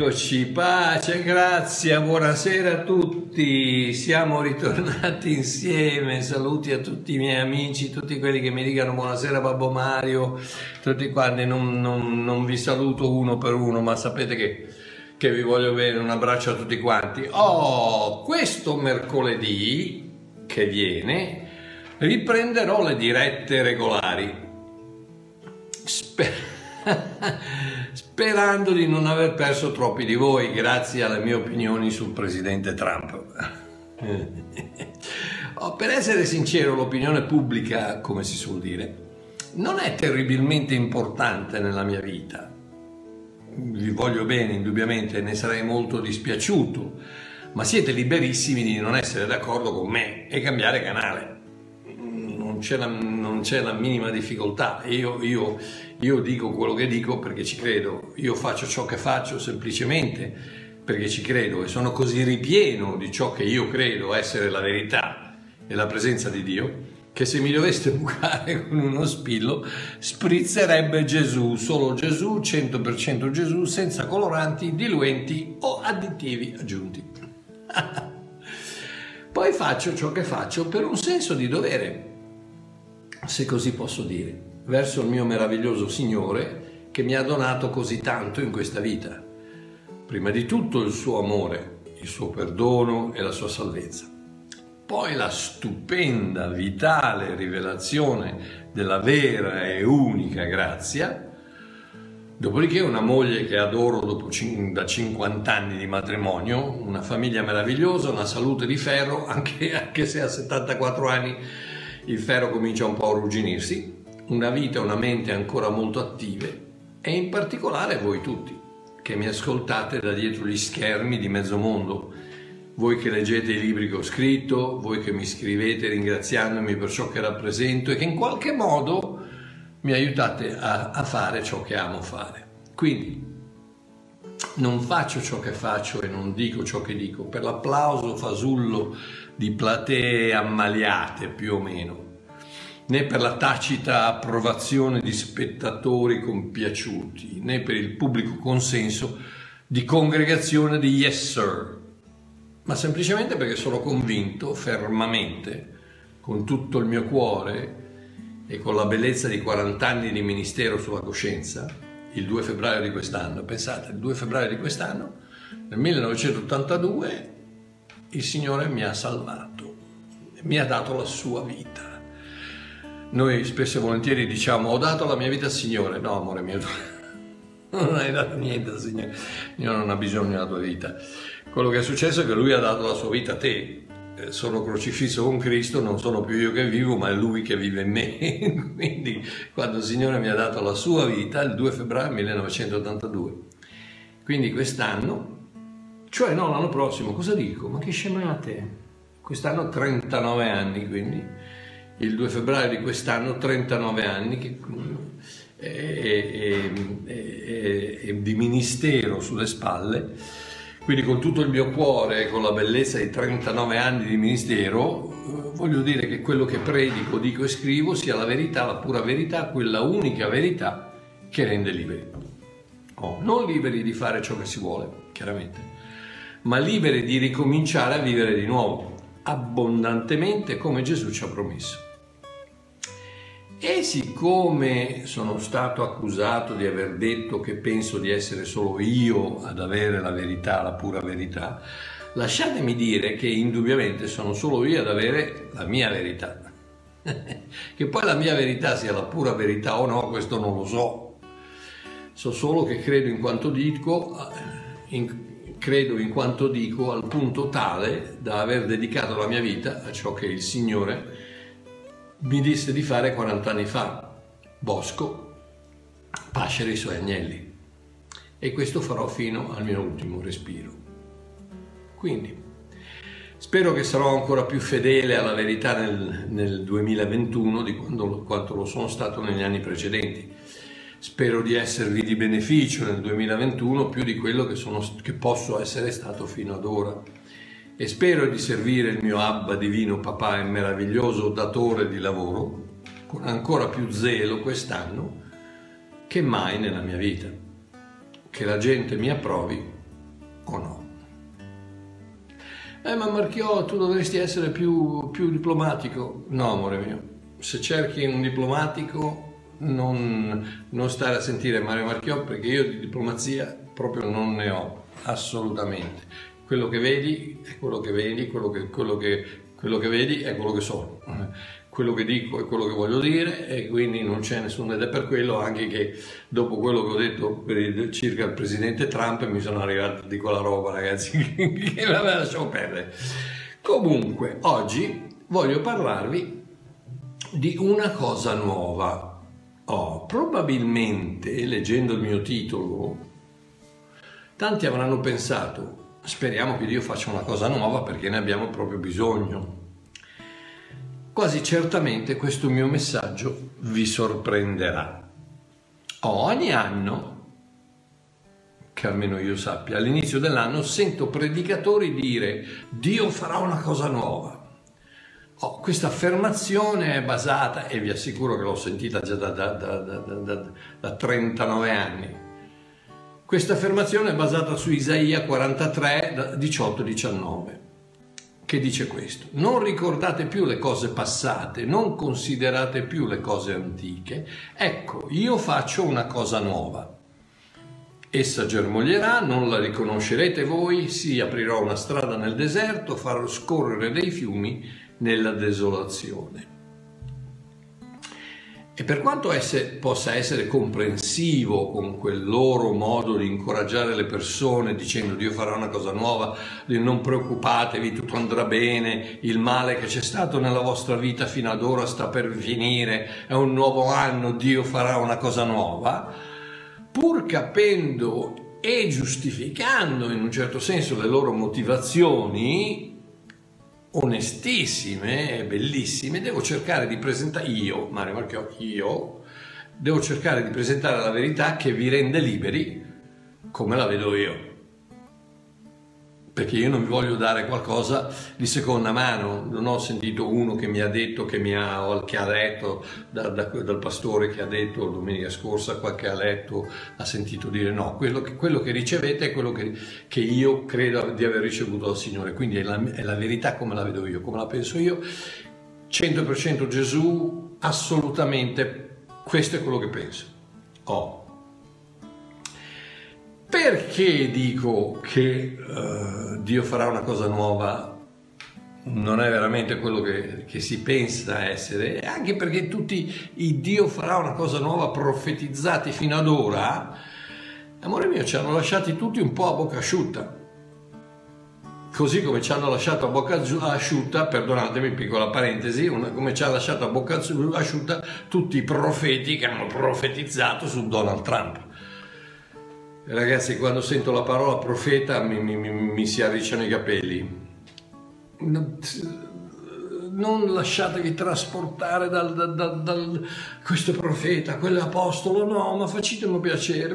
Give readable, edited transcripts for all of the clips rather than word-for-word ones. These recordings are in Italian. Eccoci, pace, grazia, buonasera a tutti, siamo ritornati insieme, saluti a tutti i miei amici, tutti quelli che mi dicono buonasera Babbo Mario, tutti quanti, non vi saluto uno per uno, ma sapete che vi voglio bene, un abbraccio a tutti quanti. Oh, questo mercoledì che viene riprenderò le dirette regolari, sperando di non aver perso troppi di voi grazie alle mie opinioni sul presidente Trump. Per essere sincero, l'opinione pubblica, come si suol dire, non è terribilmente importante nella mia vita. Vi voglio bene, indubbiamente, ne sarei molto dispiaciuto, ma siete liberissimi di non essere d'accordo con me e cambiare canale. Non c'è la minima difficoltà. Io dico quello che dico perché ci credo, io faccio ciò che faccio semplicemente perché ci credo e sono così ripieno di ciò che io credo essere la verità e la presenza di Dio, che se mi doveste bucare con uno spillo sprizzerebbe Gesù, solo Gesù, 100% Gesù, senza coloranti, diluenti o additivi aggiunti. Poi faccio ciò che faccio per un senso di dovere, se così posso dire, verso il mio meraviglioso Signore che mi ha donato così tanto in questa vita. Prima di tutto il suo amore, il suo perdono e la sua salvezza. Poi la stupenda, vitale rivelazione della vera e unica grazia. Dopodiché una moglie che adoro da 50 anni di matrimonio, una famiglia meravigliosa, una salute di ferro, anche se a 74 anni il ferro comincia un po' a arrugginirsi, una vita e una mente ancora molto attive, e in particolare voi tutti, che mi ascoltate da dietro gli schermi di mezzo mondo, voi che leggete i libri che ho scritto, voi che mi scrivete ringraziandomi per ciò che rappresento e che in qualche modo mi aiutate a fare ciò che amo fare. Quindi non faccio ciò che faccio e non dico ciò che dico per l'applauso fasullo di platee ammaliate più o meno, né per la tacita approvazione di spettatori compiaciuti, né per il pubblico consenso di congregazione di yes sir, ma semplicemente perché sono convinto fermamente, con tutto il mio cuore e con la bellezza di 40 anni di ministero sulla coscienza, il 2 febbraio di quest'anno, pensate, il 2 febbraio di quest'anno, nel 1982, il Signore mi ha salvato, mi ha dato la sua vita. Noi spesso e volentieri diciamo, ho dato la mia vita al Signore. No, amore mio, non hai dato niente al Signore, il Signore non ha bisogno della tua vita. Quello che è successo è che Lui ha dato la sua vita a te. Sono crocifisso con Cristo, non sono più io che vivo, ma è Lui che vive in me. Quindi, quando il Signore mi ha dato la sua vita, il 2 febbraio 1982. Quindi quest'anno, cioè no, l'anno prossimo, cosa dico? Ma che scemate! Quest'anno 39 anni, quindi, il 2 febbraio di quest'anno 39 anni che di ministero sulle spalle. Quindi con tutto il mio cuore e con la bellezza di 39 anni di ministero, voglio dire che quello che predico, dico e scrivo sia la verità, la pura verità, quella unica verità che rende liberi. Oh, non liberi di fare ciò che si vuole, chiaramente, ma liberi di ricominciare a vivere di nuovo, abbondantemente come Gesù ci ha promesso. E siccome sono stato accusato di aver detto che penso di essere solo io ad avere la verità, la pura verità, lasciatemi dire che indubbiamente sono solo io ad avere la mia verità. Che poi la mia verità sia la pura verità o no, questo non lo so. So solo che credo in quanto dico, al punto tale da aver dedicato la mia vita a ciò che il Signore mi disse di fare 40 anni fa: bosco, pascere i suoi agnelli, e questo farò fino al mio ultimo respiro. Quindi spero che sarò ancora più fedele alla verità nel 2021 di quanto lo sono stato negli anni precedenti. Spero di esservi di beneficio nel 2021 più di quello che posso essere stato fino ad ora. E spero di servire il mio Abba divino papà e meraviglioso datore di lavoro con ancora più zelo quest'anno che mai nella mia vita. Che la gente mi approvi o no? Ma Marchio, tu dovresti essere più diplomatico. No, amore mio, se cerchi un diplomatico non stare a sentire Mario Marchio, perché io di diplomazia proprio non ne ho, assolutamente. Quello che vedi è quello che vedi, quello che vedi è quello che sono. Quello che dico è quello che voglio dire, e quindi non c'è nessuno, ed è per quello anche che dopo quello che ho detto per circa il presidente Trump mi sono arrivato di quella roba, ragazzi, che la lasciamo perdere. Comunque, oggi voglio parlarvi di una cosa nuova. Probabilmente, leggendo il mio titolo, tanti avranno pensato: speriamo che Dio faccia una cosa nuova perché ne abbiamo proprio bisogno. Quasi certamente questo mio messaggio vi sorprenderà. Ogni anno, che almeno io sappia, all'inizio dell'anno sento predicatori dire: Dio farà una cosa nuova. Questa affermazione è basata, e vi assicuro che l'ho sentita già da 39 anni, questa affermazione è basata su Isaia 43, 18-19. Che dice questo: non ricordate più le cose passate, non considerate più le cose antiche, ecco, io faccio una cosa nuova. Essa germoglierà, non la riconoscerete voi, sì, aprirò una strada nel deserto, farò scorrere dei fiumi nella desolazione. E per quanto possa essere comprensivo con quel loro modo di incoraggiare le persone dicendo Dio farà una cosa nuova, non preoccupatevi, tutto andrà bene, il male che c'è stato nella vostra vita fino ad ora sta per finire, è un nuovo anno, Dio farà una cosa nuova, pur capendo e giustificando in un certo senso le loro motivazioni onestissime e bellissime, devo cercare di presentare, io, Mario Marchio, io devo cercare di presentare la verità che vi rende liberi come la vedo io, perché io non vi voglio dare qualcosa di seconda mano. Non ho sentito uno che mi ha detto, che ha letto dal pastore, che ha detto domenica scorsa, qualche ha letto, ha sentito dire no, quello che ricevete è quello che io credo di aver ricevuto dal Signore, quindi è la verità come la vedo io, come la penso io, 100% Gesù, assolutamente, questo è quello che penso. Perché dico che Dio farà una cosa nuova non è veramente quello che si pensa essere, anche perché tutti i Dio farà una cosa nuova profetizzati fino ad ora, amore mio, ci hanno lasciati tutti un po' a bocca asciutta, così come ci hanno lasciato a bocca asciutta, perdonatemi, piccola parentesi, come ci ha lasciato a bocca asciutta tutti i profeti che hanno profetizzato su Donald Trump. Ragazzi, quando sento la parola profeta mi si arricciano i capelli. Non lasciatevi trasportare dal questo profeta, quell'apostolo, no, ma facetemi piacere.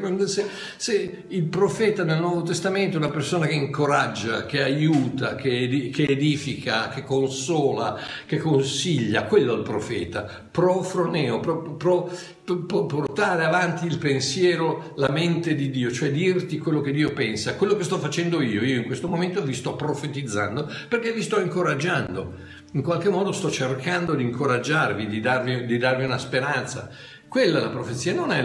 Se il profeta nel Nuovo Testamento è una persona che incoraggia, che aiuta, che edifica, che consola, che consiglia, quello è il profeta, profroneo, portare avanti il pensiero, la mente di Dio, cioè dirti quello che Dio pensa, quello che sto facendo io in questo momento vi sto profetizzando perché vi sto incoraggiando. In qualche modo sto cercando di incoraggiarvi, di darvi una speranza. Quella è la profezia, non è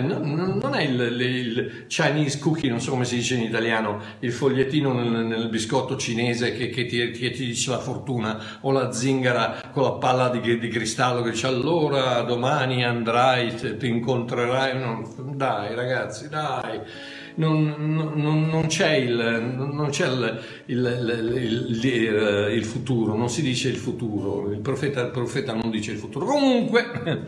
il Chinese cookie, non so come si dice in italiano, il fogliettino nel biscotto cinese che ti dice la fortuna, o la zingara con la palla di cristallo che dice allora domani andrai, ti incontrerai. Dai ragazzi, dai. Non c'è il futuro, non si dice il futuro, il profeta non dice il futuro. Comunque,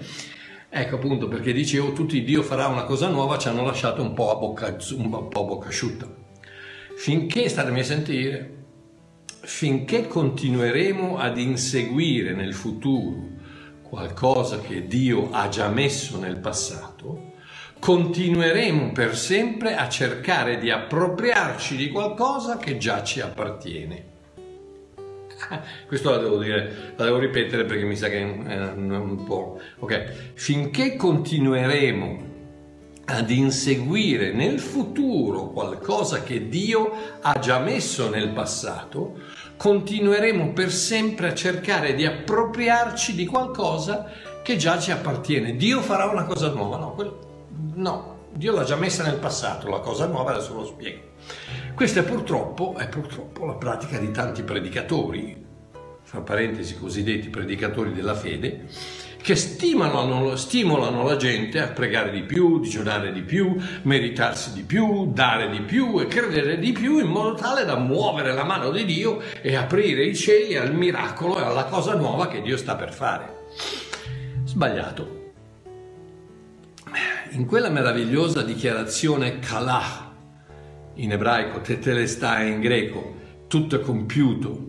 ecco appunto perché dicevo, tutti Dio farà una cosa nuova, ci hanno lasciato un po' a bocca asciutta. Finché, statemi a sentire, finché continueremo ad inseguire nel futuro qualcosa che Dio ha già messo nel passato, continueremo per sempre a cercare di appropriarci di qualcosa che già ci appartiene. Questo la devo ripetere perché mi sa che è un po'... Ok, finché continueremo ad inseguire nel futuro qualcosa che Dio ha già messo nel passato, continueremo per sempre a cercare di appropriarci di qualcosa che già ci appartiene. Dio farà una cosa nuova, no, Dio l'ha già messa nel passato, la cosa nuova adesso lo spiego. Questa è purtroppo la pratica di tanti predicatori, fra parentesi cosiddetti predicatori della fede, che stimolano la gente a pregare di più, digiunare di più, meritarsi di più, dare di più e credere di più, in modo tale da muovere la mano di Dio e aprire i cieli al miracolo e alla cosa nuova che Dio sta per fare. Sbagliato. In quella meravigliosa dichiarazione Kalah, in ebraico, Tetelestai in greco, tutto è compiuto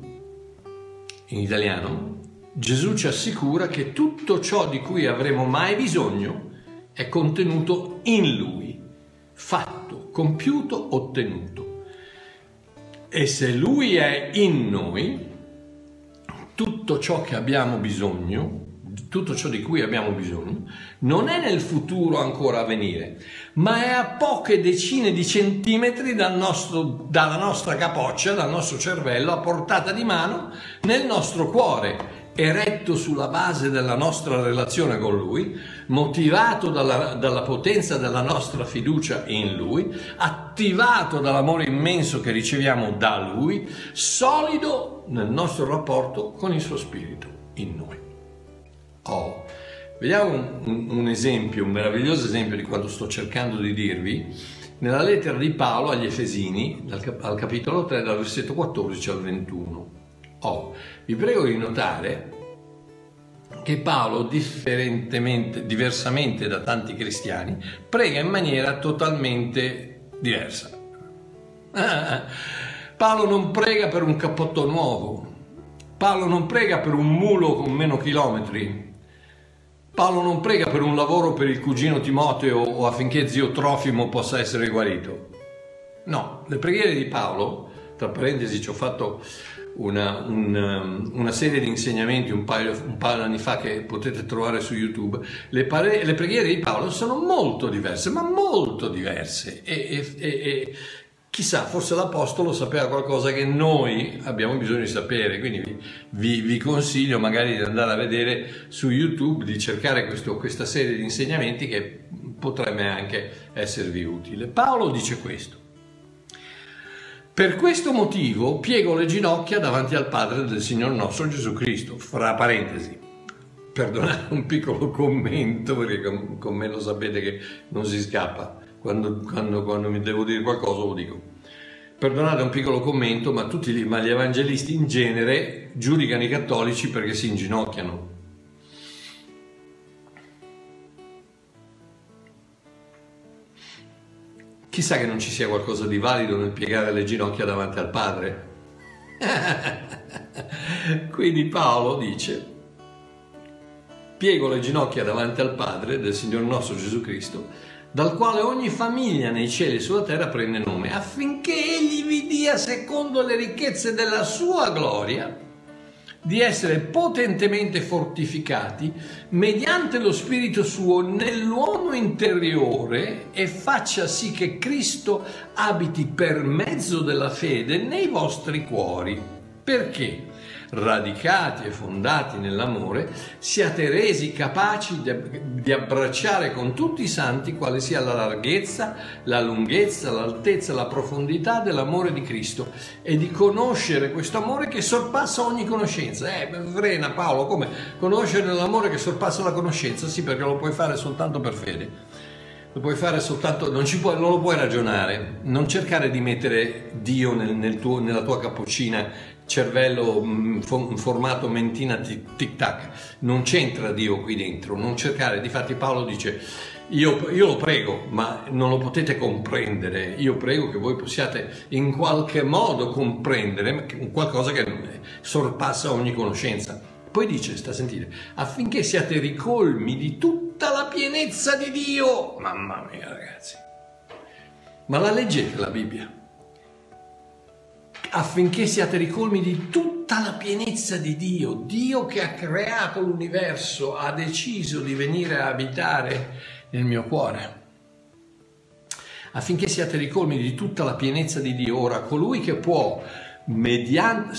in italiano, Gesù ci assicura che tutto ciò di cui avremo mai bisogno è contenuto in Lui, fatto, compiuto, ottenuto. E se Lui è in noi, tutto ciò che abbiamo bisogno, tutto ciò di cui abbiamo bisogno, non è nel futuro ancora a venire, ma è a poche decine di centimetri dalla nostra capoccia, dal nostro cervello, a portata di mano, nel nostro cuore, eretto sulla base della nostra relazione con Lui, motivato dalla potenza della nostra fiducia in Lui, attivato dall'amore immenso che riceviamo da Lui, solido nel nostro rapporto con il suo Spirito in noi. Oh, vediamo un esempio, un meraviglioso esempio di quanto sto cercando di dirvi nella lettera di Paolo agli Efesini, al capitolo 3, dal versetto 14 al 21. Vi prego di notare che Paolo, diversamente da tanti cristiani, prega in maniera totalmente diversa. Paolo non prega per un cappotto nuovo, Paolo non prega per un mulo con meno chilometri, Paolo non prega per un lavoro per il cugino Timoteo o affinché zio Trofimo possa essere guarito. No, le preghiere di Paolo, tra parentesi ci ho fatto una serie di insegnamenti un paio di anni fa che potete trovare su YouTube, le preghiere di Paolo sono molto diverse, ma molto diverse. E chissà, forse l'Apostolo sapeva qualcosa che noi abbiamo bisogno di sapere, quindi vi consiglio magari di andare a vedere su YouTube, di cercare questa serie di insegnamenti che potrebbe anche esservi utile. Paolo dice questo: per questo motivo piego le ginocchia davanti al Padre del Signore nostro Gesù Cristo, fra parentesi. Perdonate un piccolo commento, perché con me lo sapete che non si scappa. Quando mi devo dire qualcosa lo dico. Perdonate un piccolo commento, ma gli evangelisti in genere giudicano i cattolici perché si inginocchiano. Chissà che non ci sia qualcosa di valido nel piegare le ginocchia davanti al Padre. Quindi Paolo dice: piego le ginocchia davanti al Padre del Signore nostro Gesù Cristo, dal quale ogni famiglia nei cieli e sulla terra prende nome, affinché egli vi dia, secondo le ricchezze della sua gloria, di essere potentemente fortificati mediante lo Spirito suo nell'uomo interiore, e faccia sì che Cristo abiti per mezzo della fede nei vostri cuori, perché, radicati e fondati nell'amore, siate resi capaci di abbracciare con tutti i santi quale sia la larghezza, la lunghezza, l'altezza, la profondità dell'amore di Cristo, e di conoscere questo amore che sorpassa ogni conoscenza. Frena Paolo, come? Conoscere l'amore che sorpassa la conoscenza? Sì, perché lo puoi fare soltanto per fede. Lo puoi fare soltanto, non lo puoi ragionare, non cercare di mettere Dio nella tua cappuccina, cervello formato mentina tic tac, non c'entra Dio qui dentro, non cercare. Difatti Paolo dice: io lo prego, ma non lo potete comprendere, io prego che voi possiate in qualche modo comprendere qualcosa che sorpassa ogni conoscenza. Poi dice, sta a sentire, affinché siate ricolmi di tutta la pienezza di Dio. Mamma mia, ragazzi, ma la leggete la Bibbia? Affinché siate ricolmi di tutta la pienezza di Dio. Dio che ha creato l'universo ha deciso di venire a abitare nel mio cuore. affinché siate ricolmi di tutta la pienezza di Dio. Ora, colui che può, mediante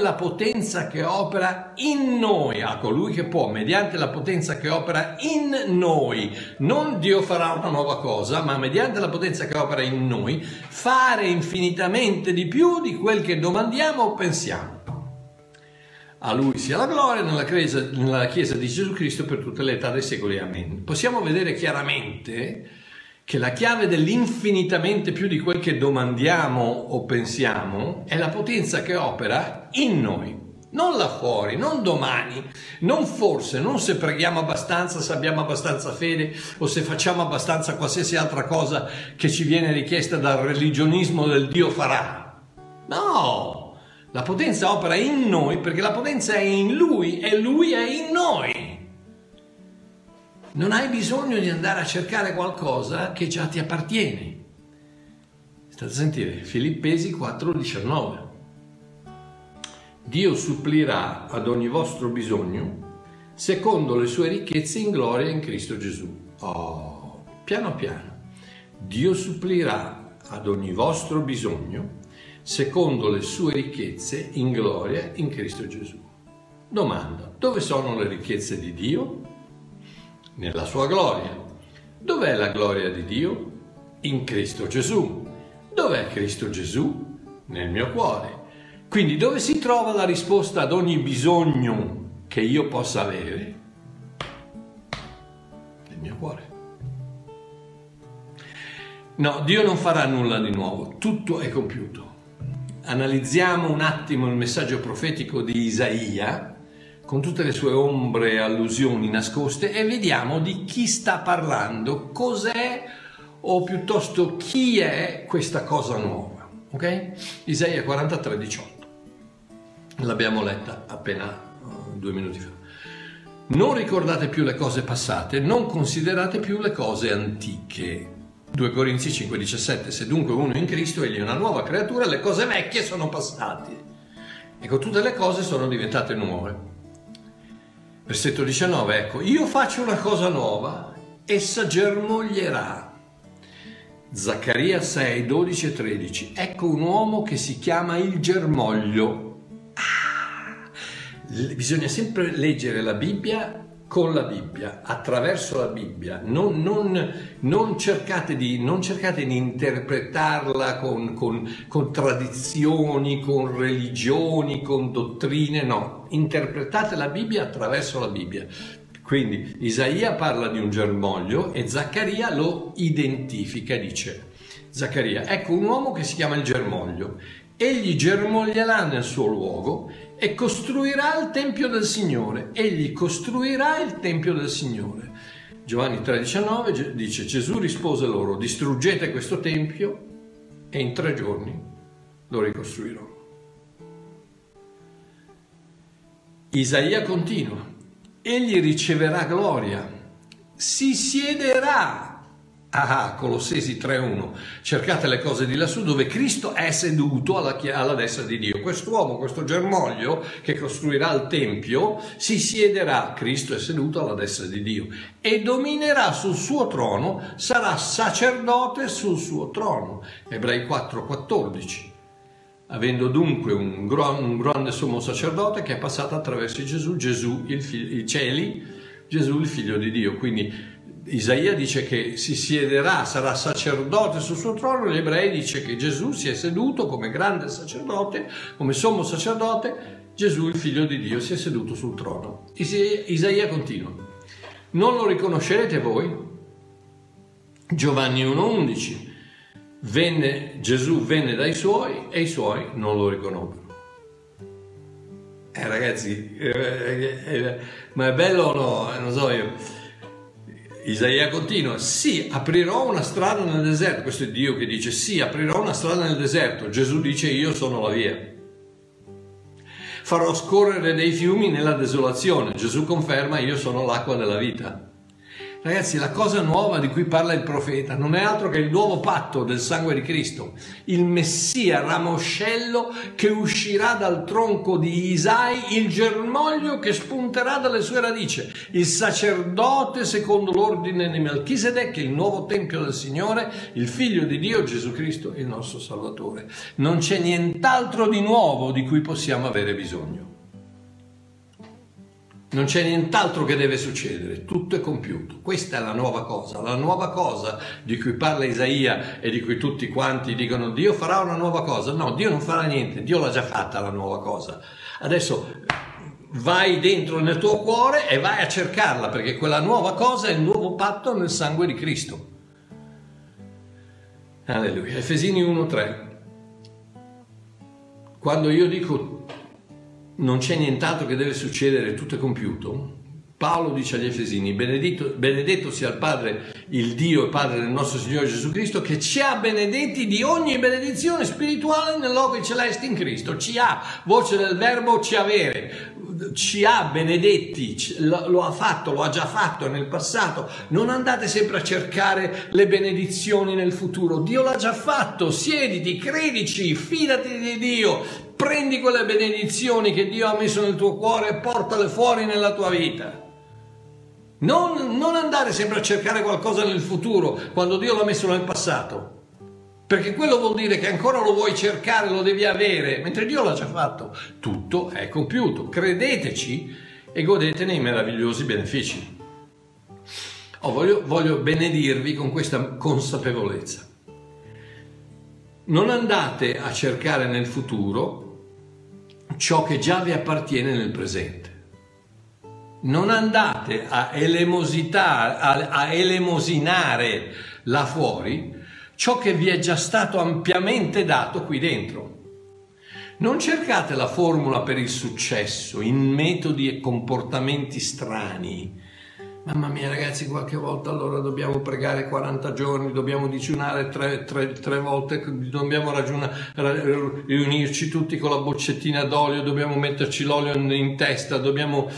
la potenza che opera in noi, a colui che può, mediante la potenza che opera in noi, non Dio farà una nuova cosa, ma mediante la potenza che opera in noi, fare infinitamente di più di quel che domandiamo o pensiamo. A lui sia la gloria nella Chiesa di Gesù Cristo per tutte le età dei secoli. Amen. Possiamo vedere chiaramente che la chiave dell'infinitamente più di quel che domandiamo o pensiamo è la potenza che opera in noi, non là fuori, non domani, non forse, non se preghiamo abbastanza, se abbiamo abbastanza fede o se facciamo abbastanza qualsiasi altra cosa che ci viene richiesta dal religionismo del Dio farà. No, la potenza opera in noi perché la potenza è in Lui e Lui è in noi. Non hai bisogno di andare a cercare qualcosa che già ti appartiene. State a sentire, Filippesi 4,19. Dio supplirà ad ogni vostro bisogno secondo le sue ricchezze in gloria in Cristo Gesù. Oh, piano piano. Dio supplirà ad ogni vostro bisogno secondo le sue ricchezze in gloria in Cristo Gesù. Domanda, dove sono le ricchezze di Dio? Nella sua gloria. Dov'è la gloria di Dio? In Cristo Gesù. Dov'è Cristo Gesù? Nel mio cuore. Quindi dove si trova la risposta ad ogni bisogno che io possa avere? Nel mio cuore. No, Dio non farà nulla di nuovo, tutto è compiuto. Analizziamo un attimo il messaggio profetico di Isaia, con tutte le sue ombre e allusioni nascoste, e vediamo di chi sta parlando, cos'è o piuttosto chi è questa cosa nuova, ok? Isaia 43, 18, l'abbiamo letta appena 2 minuti fa. Non ricordate più le cose passate, non considerate più le cose antiche. 2 Corinzi 5, 17, se dunque uno è in Cristo, egli è una nuova creatura, le cose vecchie sono passate. Ecco, tutte le cose sono diventate nuove. Versetto 19, ecco, io faccio una cosa nuova, essa germoglierà. Zaccaria 6, 12 e 13, ecco un uomo che si chiama il germoglio. Bisogna sempre leggere la Bibbia con la Bibbia, attraverso la Bibbia, non cercate di interpretarla con tradizioni, con religioni, con dottrine, no, interpretate la Bibbia attraverso la Bibbia. Quindi Isaia parla di un germoglio e Zaccaria lo identifica, dice Zaccaria, ecco un uomo che si chiama il germoglio, egli germoglierà nel suo luogo e costruirà il Tempio del Signore. Egli costruirà il Tempio del Signore. Giovanni 3,19 dice, Gesù rispose loro, distruggete questo Tempio e in 3 giorni lo ricostruirò. Isaia continua, egli riceverà gloria, si siederà. Colossesi 3,1, cercate le cose di lassù dove Cristo è seduto alla destra di Dio. Quest'uomo, questo germoglio che costruirà il Tempio, si siederà, Cristo è seduto alla destra di Dio, e dominerà sul suo trono, sarà sacerdote sul suo trono. Ebrei 4,14, avendo dunque un grande sommo sacerdote che è passato attraverso Gesù il figlio di Dio. Quindi Isaia dice che si siederà, sarà sacerdote sul suo trono, gli ebrei dice che Gesù si è seduto come grande sacerdote, come sommo sacerdote, Gesù il figlio di Dio si è seduto sul trono. Isaia continua, non lo riconoscerete voi? Giovanni 1,11, Gesù venne dai suoi e i suoi non lo riconobbero. Ragazzi, ma è bello o no? Non so io. Isaia continua, sì, aprirò una strada nel deserto. Questo è Dio che dice, sì, aprirò una strada nel deserto. Gesù dice, io sono la via. Farò scorrere dei fiumi nella desolazione. Gesù conferma, io sono l'acqua della vita. Ragazzi, la cosa nuova di cui parla il profeta non è altro che il nuovo patto del sangue di Cristo, il Messia ramoscello che uscirà dal tronco di Isai, il germoglio che spunterà dalle sue radici, il sacerdote secondo l'ordine di Melchisedec, il nuovo tempio del Signore, il figlio di Dio Gesù Cristo, il nostro Salvatore. Non c'è nient'altro di nuovo di cui possiamo avere bisogno. Non c'è nient'altro che deve succedere, tutto è compiuto. Questa è la nuova cosa di cui parla Isaia e di cui tutti quanti dicono Dio farà una nuova cosa. No, Dio non farà niente, Dio l'ha già fatta la nuova cosa. Adesso vai dentro nel tuo cuore e vai a cercarla, perché quella nuova cosa è il nuovo patto nel sangue di Cristo. Alleluia. Efesini 1:3. Quando io dico non c'è nient'altro che deve succedere, tutto è compiuto, Paolo dice agli Efesini: benedetto sia il Padre, il Dio e Padre del nostro Signore Gesù Cristo, che ci ha benedetti di ogni benedizione spirituale nel luogo celeste in Cristo. Ci ha, voce del verbo ci avere, ci ha benedetti, lo ha fatto, lo ha già fatto nel passato. Non andate sempre a cercare le benedizioni nel futuro, Dio l'ha già fatto. Siediti, credici, fidati di Dio. Prendi quelle benedizioni che Dio ha messo nel tuo cuore e portale fuori nella tua vita. Non andare sempre a cercare qualcosa nel futuro quando Dio l'ha messo nel passato, perché quello vuol dire che ancora lo vuoi cercare, lo devi avere, mentre Dio l'ha già fatto. Tutto è compiuto. Credeteci e godetene i meravigliosi benefici. Voglio benedirvi con questa consapevolezza. Non andate a cercare nel futuro ciò che già vi appartiene nel presente. Non andate a elemosinare là fuori ciò che vi è già stato ampiamente dato qui dentro. Non cercate la formula per il successo in metodi e comportamenti strani. Mamma mia ragazzi, qualche volta allora dobbiamo pregare 40 giorni, dobbiamo digiunare tre volte, dobbiamo riunirci tutti con la boccettina d'olio, dobbiamo metterci l'olio in testa, dobbiamo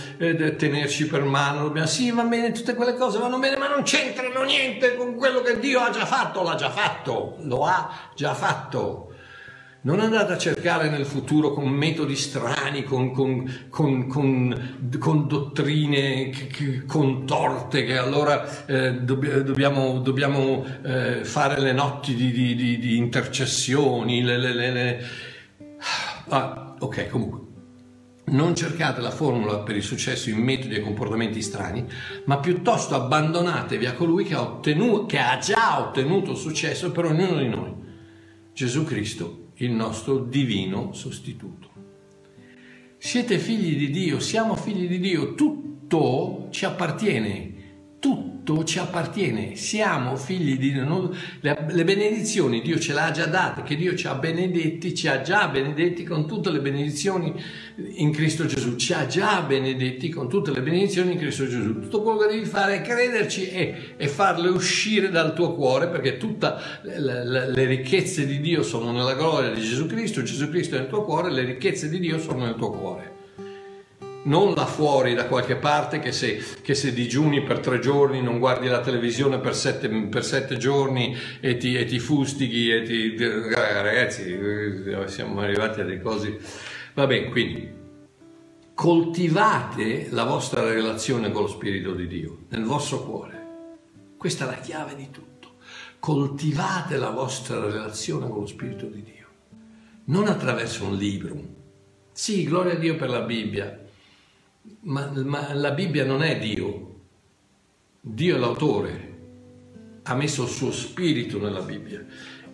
tenerci per mano, sì va bene, tutte quelle cose vanno bene, ma non c'entrano niente con quello che Dio ha già fatto, lo ha già fatto. Non andate a cercare nel futuro con metodi strani, con dottrine contorte, che allora dobbiamo fare le notti di intercessioni. Comunque. Non cercate la formula per il successo in metodi e comportamenti strani, ma piuttosto abbandonatevi a colui che ha già ottenuto successo per ognuno di noi. Gesù Cristo, il nostro divino sostituto. Siete figli di Dio, siamo figli di Dio, tutto ci appartiene, siamo figli di Dio. Le benedizioni Dio ce le ha già date, che Dio ci ha già benedetti con tutte le benedizioni in Cristo Gesù, tutto quello che devi fare è crederci e farle uscire dal tuo cuore, perché tutte le ricchezze di Dio sono nella gloria di Gesù Cristo. Gesù Cristo è nel tuo cuore, le ricchezze di Dio sono nel tuo cuore. Non là fuori da qualche parte che se digiuni per 3 giorni, non guardi la televisione per sette giorni e ti fustighi e ti... Ragazzi, siamo arrivati a dei cosi... Va bene, quindi coltivate la vostra relazione con lo Spirito di Dio nel vostro cuore. Questa è la chiave di tutto. Coltivate la vostra relazione con lo Spirito di Dio. Non attraverso un libro. Sì, gloria a Dio per la Bibbia. Ma la Bibbia non è Dio. Dio è l'autore, ha messo il suo spirito nella Bibbia.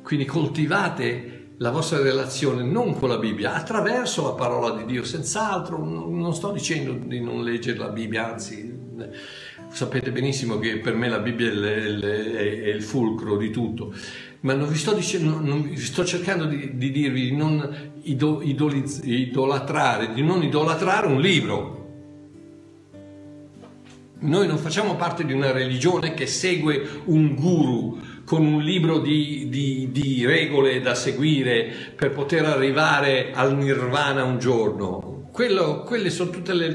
Quindi coltivate la vostra relazione non con la Bibbia, attraverso la parola di Dio, senz'altro. Non sto dicendo di non leggere la Bibbia, anzi sapete benissimo che per me la Bibbia è il fulcro di tutto, ma sto cercando di dirvi di non idolatrare un libro. Noi non facciamo parte di una religione che segue un guru con un libro di regole da seguire per poter arrivare al nirvana un giorno. Quelle sono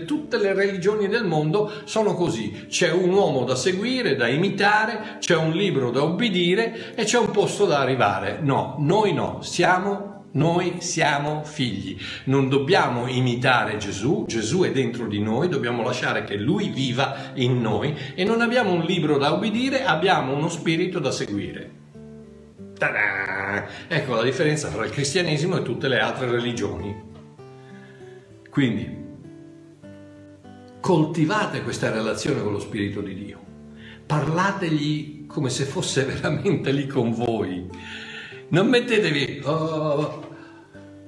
tutte le religioni del mondo, sono così. C'è un uomo da seguire, da imitare, c'è un libro da obbedire e c'è un posto da arrivare. No, noi no, noi siamo figli, non dobbiamo imitare Gesù, Gesù è dentro di noi, dobbiamo lasciare che Lui viva in noi e non abbiamo un libro da obbedire, abbiamo uno spirito da seguire. Ta-da! Ecco la differenza tra il cristianesimo e tutte le altre religioni. Quindi coltivate questa relazione con lo Spirito di Dio, parlategli come se fosse veramente lì con voi. Non mettetevi, oh,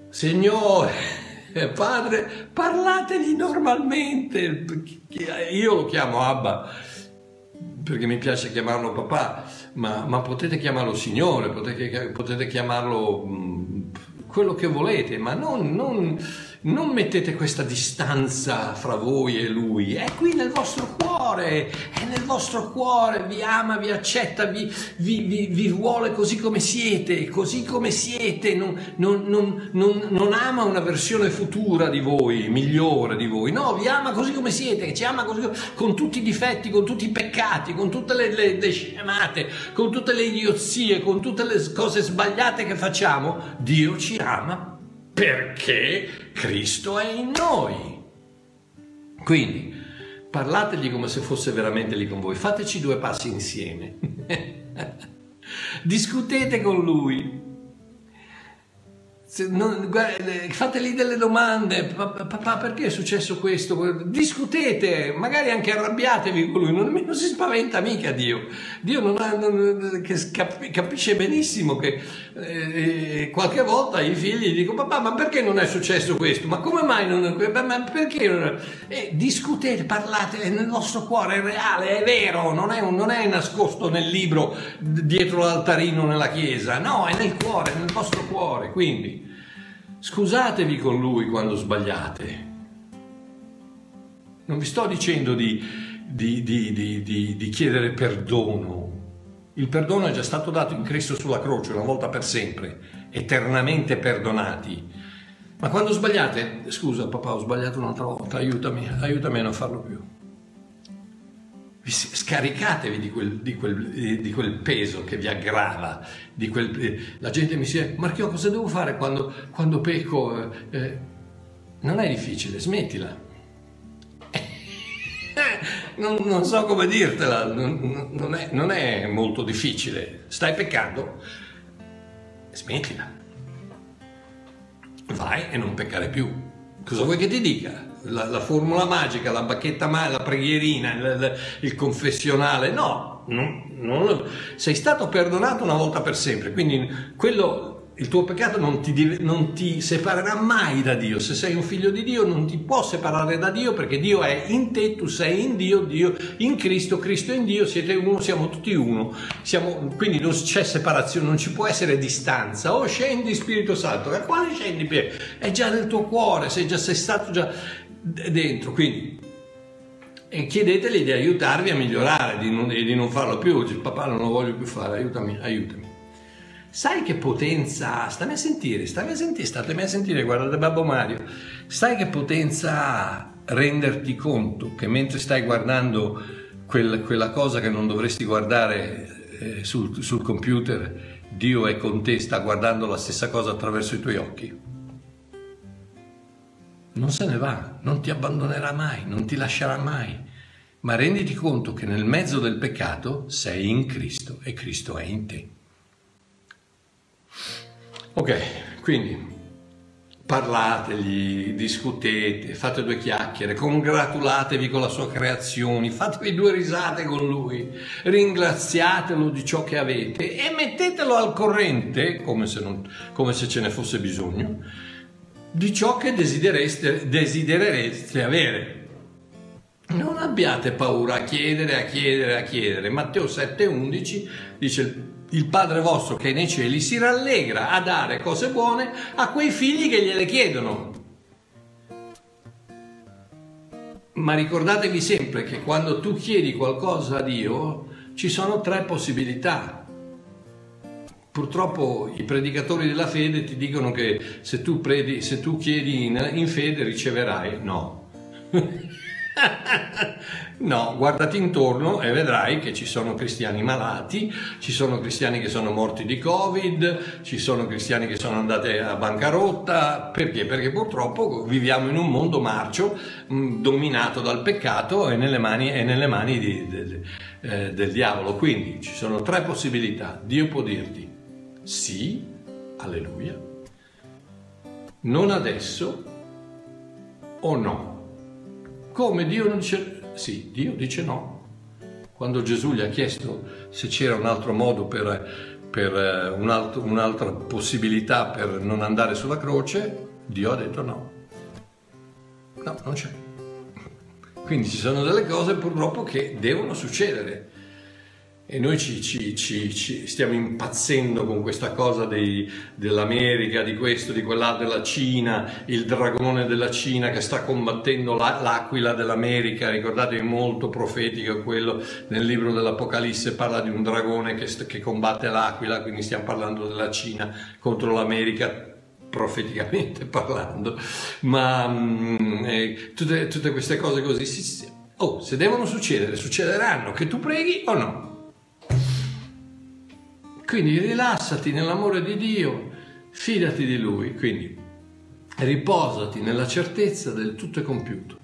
Signore, Padre, parlategli normalmente. Io lo chiamo Abba perché mi piace chiamarlo papà, ma potete chiamarlo Signore, potete chiamarlo quello che volete, ma non mettete questa distanza fra voi e lui, è qui nel vostro cuore, vi ama, vi accetta, vi vuole così come siete, non ama una versione futura di voi, migliore di voi, no, vi ama così come siete, ci ama così, con tutti i difetti, con tutti i peccati, con tutte le scemate, con tutte le idiozie, con tutte le cose sbagliate che facciamo. Dio ci ama perché Cristo è in noi. Quindi parlategli come se fosse veramente lì con voi, fateci due passi insieme, discutete con lui, fateli delle domande, papà perché è successo questo, discutete, magari anche arrabbiatevi con lui, non si spaventa mica Dio capisce benissimo che qualche volta i figli dicono papà ma perché non è successo questo, ma come mai discutete, parlate, è nel vostro cuore, è reale, è vero, non è nascosto nel libro dietro l'altarino nella chiesa, no, è nel cuore, è nel vostro cuore. Quindi scusatevi con lui quando sbagliate. Non vi sto dicendo di chiedere perdono. Il perdono è già stato dato in Cristo sulla croce una volta per sempre, eternamente perdonati. Ma quando sbagliate, scusa papà, ho sbagliato un'altra volta, aiutami a non farlo più. Scaricatevi di quel peso che vi aggrava, la gente mi dice Marchio cosa devo fare quando pecco? Non è difficile, smettila. Non so come dirtela, non è molto difficile, stai peccando, smettila, vai e non peccare più, cosa vuoi che ti dica? La formula magica, la bacchetta magica, la preghierina, il confessionale, no, sei stato perdonato una volta per sempre, quindi il tuo peccato non ti separerà mai da Dio. Se sei un figlio di Dio non ti può separare da Dio, perché Dio è in te, tu sei in Dio, Dio in Cristo, Cristo in Dio, siete uno, siamo tutti uno. Quindi non c'è separazione, non ci può essere distanza. O scendi Spirito Santo, da quale scendi? È già nel tuo cuore, sei stato già dentro, quindi e chiedeteli di aiutarvi a migliorare, di non farlo più. Dice, papà non lo voglio più fare, aiutami. Sai che potenza ha? Statemi a sentire, guardate Babbo Mario. Sai che potenza ha renderti conto che mentre stai guardando quella cosa che non dovresti guardare sul computer, Dio è con te, sta guardando la stessa cosa attraverso i tuoi occhi. Non se ne va, non ti abbandonerà mai, non ti lascerà mai, ma renditi conto che nel mezzo del peccato sei in Cristo e Cristo è in te. Ok, quindi parlategli, discutete, fate due chiacchiere, congratulatevi con la sua creazione, fatevi due risate con lui, ringraziatelo di ciò che avete e mettetelo al corrente, come se ce ne fosse bisogno, di ciò che desiderereste avere. Non abbiate paura a chiedere. Matteo 7,11 dice: il Padre vostro che è nei cieli si rallegra a dare cose buone a quei figli che gliele chiedono. Ma ricordatevi sempre che quando tu chiedi qualcosa a Dio ci sono tre possibilità. Purtroppo i predicatori della fede ti dicono che se tu predi, se tu chiedi in fede riceverai. No. No, guardati intorno e vedrai che ci sono cristiani malati, ci sono cristiani che sono morti di Covid, ci sono cristiani che sono andati a bancarotta. Perché? Perché purtroppo viviamo in un mondo marcio, dominato dal peccato e nelle mani del diavolo. Quindi ci sono tre possibilità. Dio può dirti sì, alleluia, non adesso o no. Come Dio non dice sì, Dio dice no. Quando Gesù gli ha chiesto se c'era un altro modo un'altra possibilità per non andare sulla croce, Dio ha detto no. No, non c'è. Quindi ci sono delle cose purtroppo che devono succedere. E noi ci stiamo impazzendo con questa cosa dell'America, di questo, di quell'altro, della Cina, il dragone della Cina che sta combattendo l'aquila dell'America. Ricordatevi, molto profetico quello, nel libro dell'Apocalisse parla di un dragone che combatte l'aquila, quindi stiamo parlando della Cina contro l'America, profeticamente parlando. Ma tutte queste cose così, oh, se devono succedere, succederanno, che tu preghi o no. Quindi rilassati nell'amore di Dio, fidati di Lui, quindi riposati nella certezza del tutto è compiuto.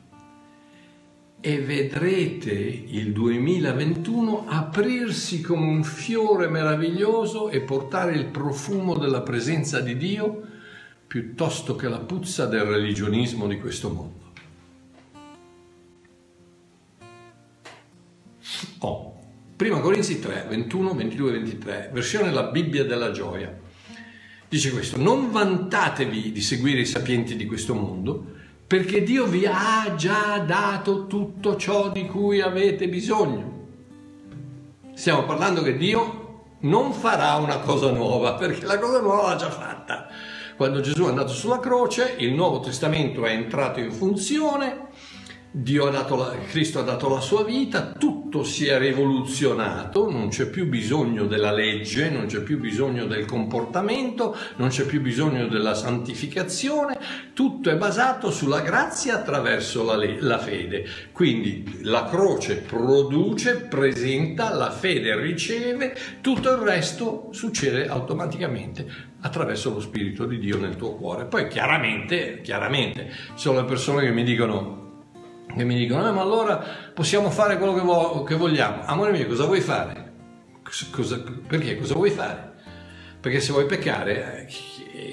E vedrete il 2021 aprirsi come un fiore meraviglioso e portare il profumo della presenza di Dio piuttosto che la puzza del religionismo di questo mondo. Oh. Prima Corinzi 3, 21, 22, 23, versione la Bibbia della gioia, dice questo: non vantatevi di seguire i sapienti di questo mondo, perché Dio vi ha già dato tutto ciò di cui avete bisogno. Stiamo parlando che Dio non farà una cosa nuova, perché la cosa nuova l'ha già fatta. Quando Gesù è andato sulla croce, il Nuovo Testamento è entrato in funzione, Cristo ha dato la sua vita, tutto si è rivoluzionato, non c'è più bisogno della legge, non c'è più bisogno del comportamento, non c'è più bisogno della santificazione, tutto è basato sulla grazia attraverso la fede. Quindi la croce produce, presenta, la fede riceve, tutto il resto succede automaticamente attraverso lo Spirito di Dio nel tuo cuore. Poi chiaramente, ci sono le persone che mi dicono, ma allora possiamo fare quello che vogliamo. Amore mio, cosa vuoi fare? Perché cosa vuoi fare? Perché se vuoi peccare,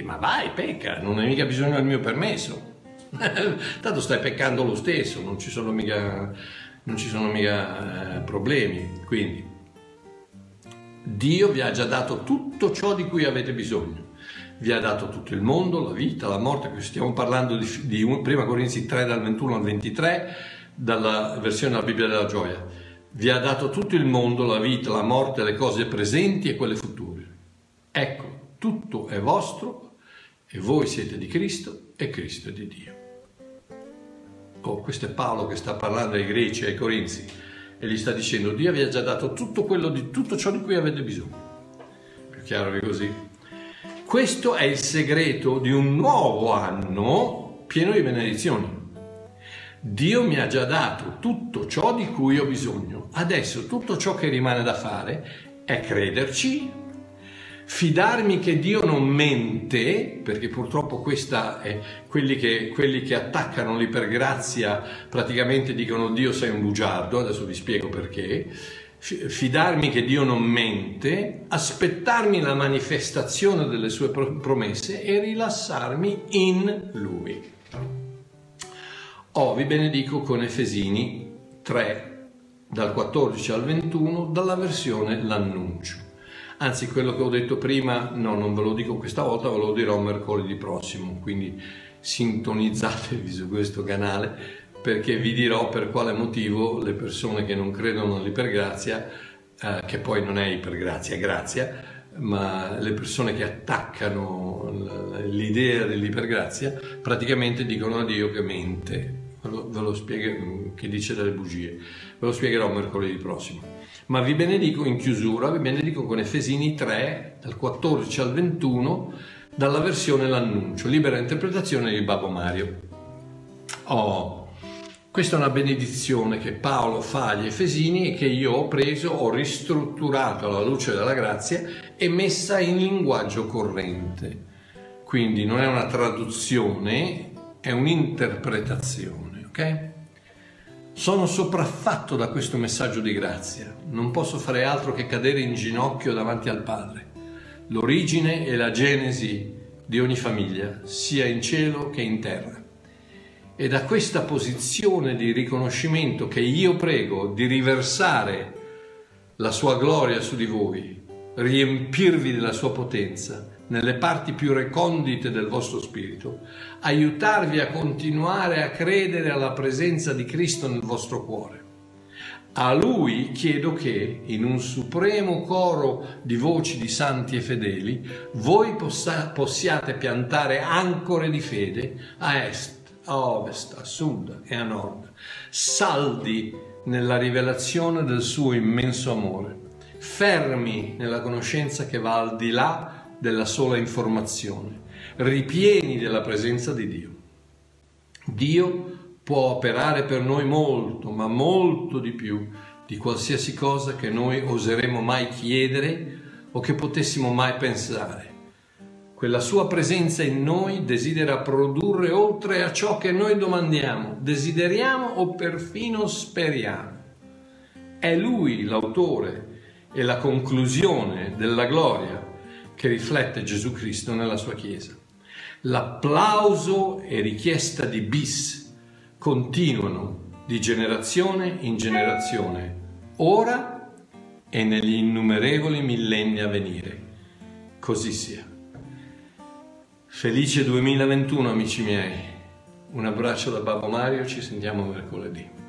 ma vai, pecca, non hai mica bisogno del mio permesso. Tanto stai peccando lo stesso, non ci sono mica problemi. Quindi Dio vi ha già dato tutto ciò di cui avete bisogno. Vi ha dato tutto il mondo, la vita, la morte. Stiamo parlando di 1 Corinzi 3 dal 21 al 23, dalla versione della Bibbia della gioia. Vi ha dato tutto il mondo, la vita, la morte, le cose presenti e quelle future. Ecco, tutto è vostro e voi siete di Cristo e Cristo è di Dio. Oh, questo è Paolo che sta parlando ai Greci e ai Corinzi e gli sta dicendo: Dio vi ha già dato tutto quello, di tutto ciò di cui avete bisogno. Più chiaro di così. Questo è il segreto di un nuovo anno pieno di benedizioni. Dio mi ha già dato tutto ciò di cui ho bisogno. Adesso tutto ciò che rimane da fare è crederci, fidarmi che Dio non mente, perché purtroppo questa è quelli che attaccano l'Ipergrazia praticamente dicono: Dio sei un bugiardo, adesso vi spiego perché. Fidarmi che Dio non mente, aspettarmi la manifestazione delle sue promesse e rilassarmi in Lui. Vi benedico con Efesini 3, dal 14 al 21, dalla versione L'Annuncio. Anzi, quello che ho detto prima, no, non ve lo dico questa volta, ve lo dirò mercoledì prossimo, quindi sintonizzatevi su questo canale, perché vi dirò per quale motivo le persone che non credono all'Ipergrazia, che poi non è Ipergrazia, grazia, ma le persone che attaccano l'idea dell'Ipergrazia praticamente dicono a Dio che mente, ve lo spiegherò, che dice delle bugie, ve lo spiegherò mercoledì prossimo. Ma vi benedico in chiusura, vi benedico con Efesini 3, dal 14 al 21, dalla versione L'Annuncio, libera interpretazione di Babbo Mario. Questa è una benedizione che Paolo fa agli Efesini e che io ho preso, ho ristrutturato alla luce della grazia e messa in linguaggio corrente. Quindi non è una traduzione, è un'interpretazione, ok? Sono sopraffatto da questo messaggio di grazia. Non posso fare altro che cadere in ginocchio davanti al Padre. L'origine e la genesi di ogni famiglia, sia in cielo che in terra. E da questa posizione di riconoscimento che io prego di riversare la sua gloria su di voi, riempirvi della sua potenza nelle parti più recondite del vostro spirito, aiutarvi a continuare a credere alla presenza di Cristo nel vostro cuore. A Lui chiedo che, in un supremo coro di voci di santi e fedeli, voi possiate piantare ancore di fede a est, a ovest, a sud e a nord, saldi nella rivelazione del suo immenso amore, fermi nella conoscenza che va al di là della sola informazione, ripieni della presenza di Dio. Dio può operare per noi molto, ma molto di più di qualsiasi cosa che noi oseremo mai chiedere o che potessimo mai pensare. Quella sua presenza in noi desidera produrre oltre a ciò che noi domandiamo, desideriamo o perfino speriamo. È Lui l'autore e la conclusione della gloria che riflette Gesù Cristo nella sua Chiesa. L'applauso e richiesta di bis continuano di generazione in generazione, ora e negli innumerevoli millenni a venire. Così sia. Felice 2021, amici miei. Un abbraccio da Babbo Mario, ci sentiamo mercoledì.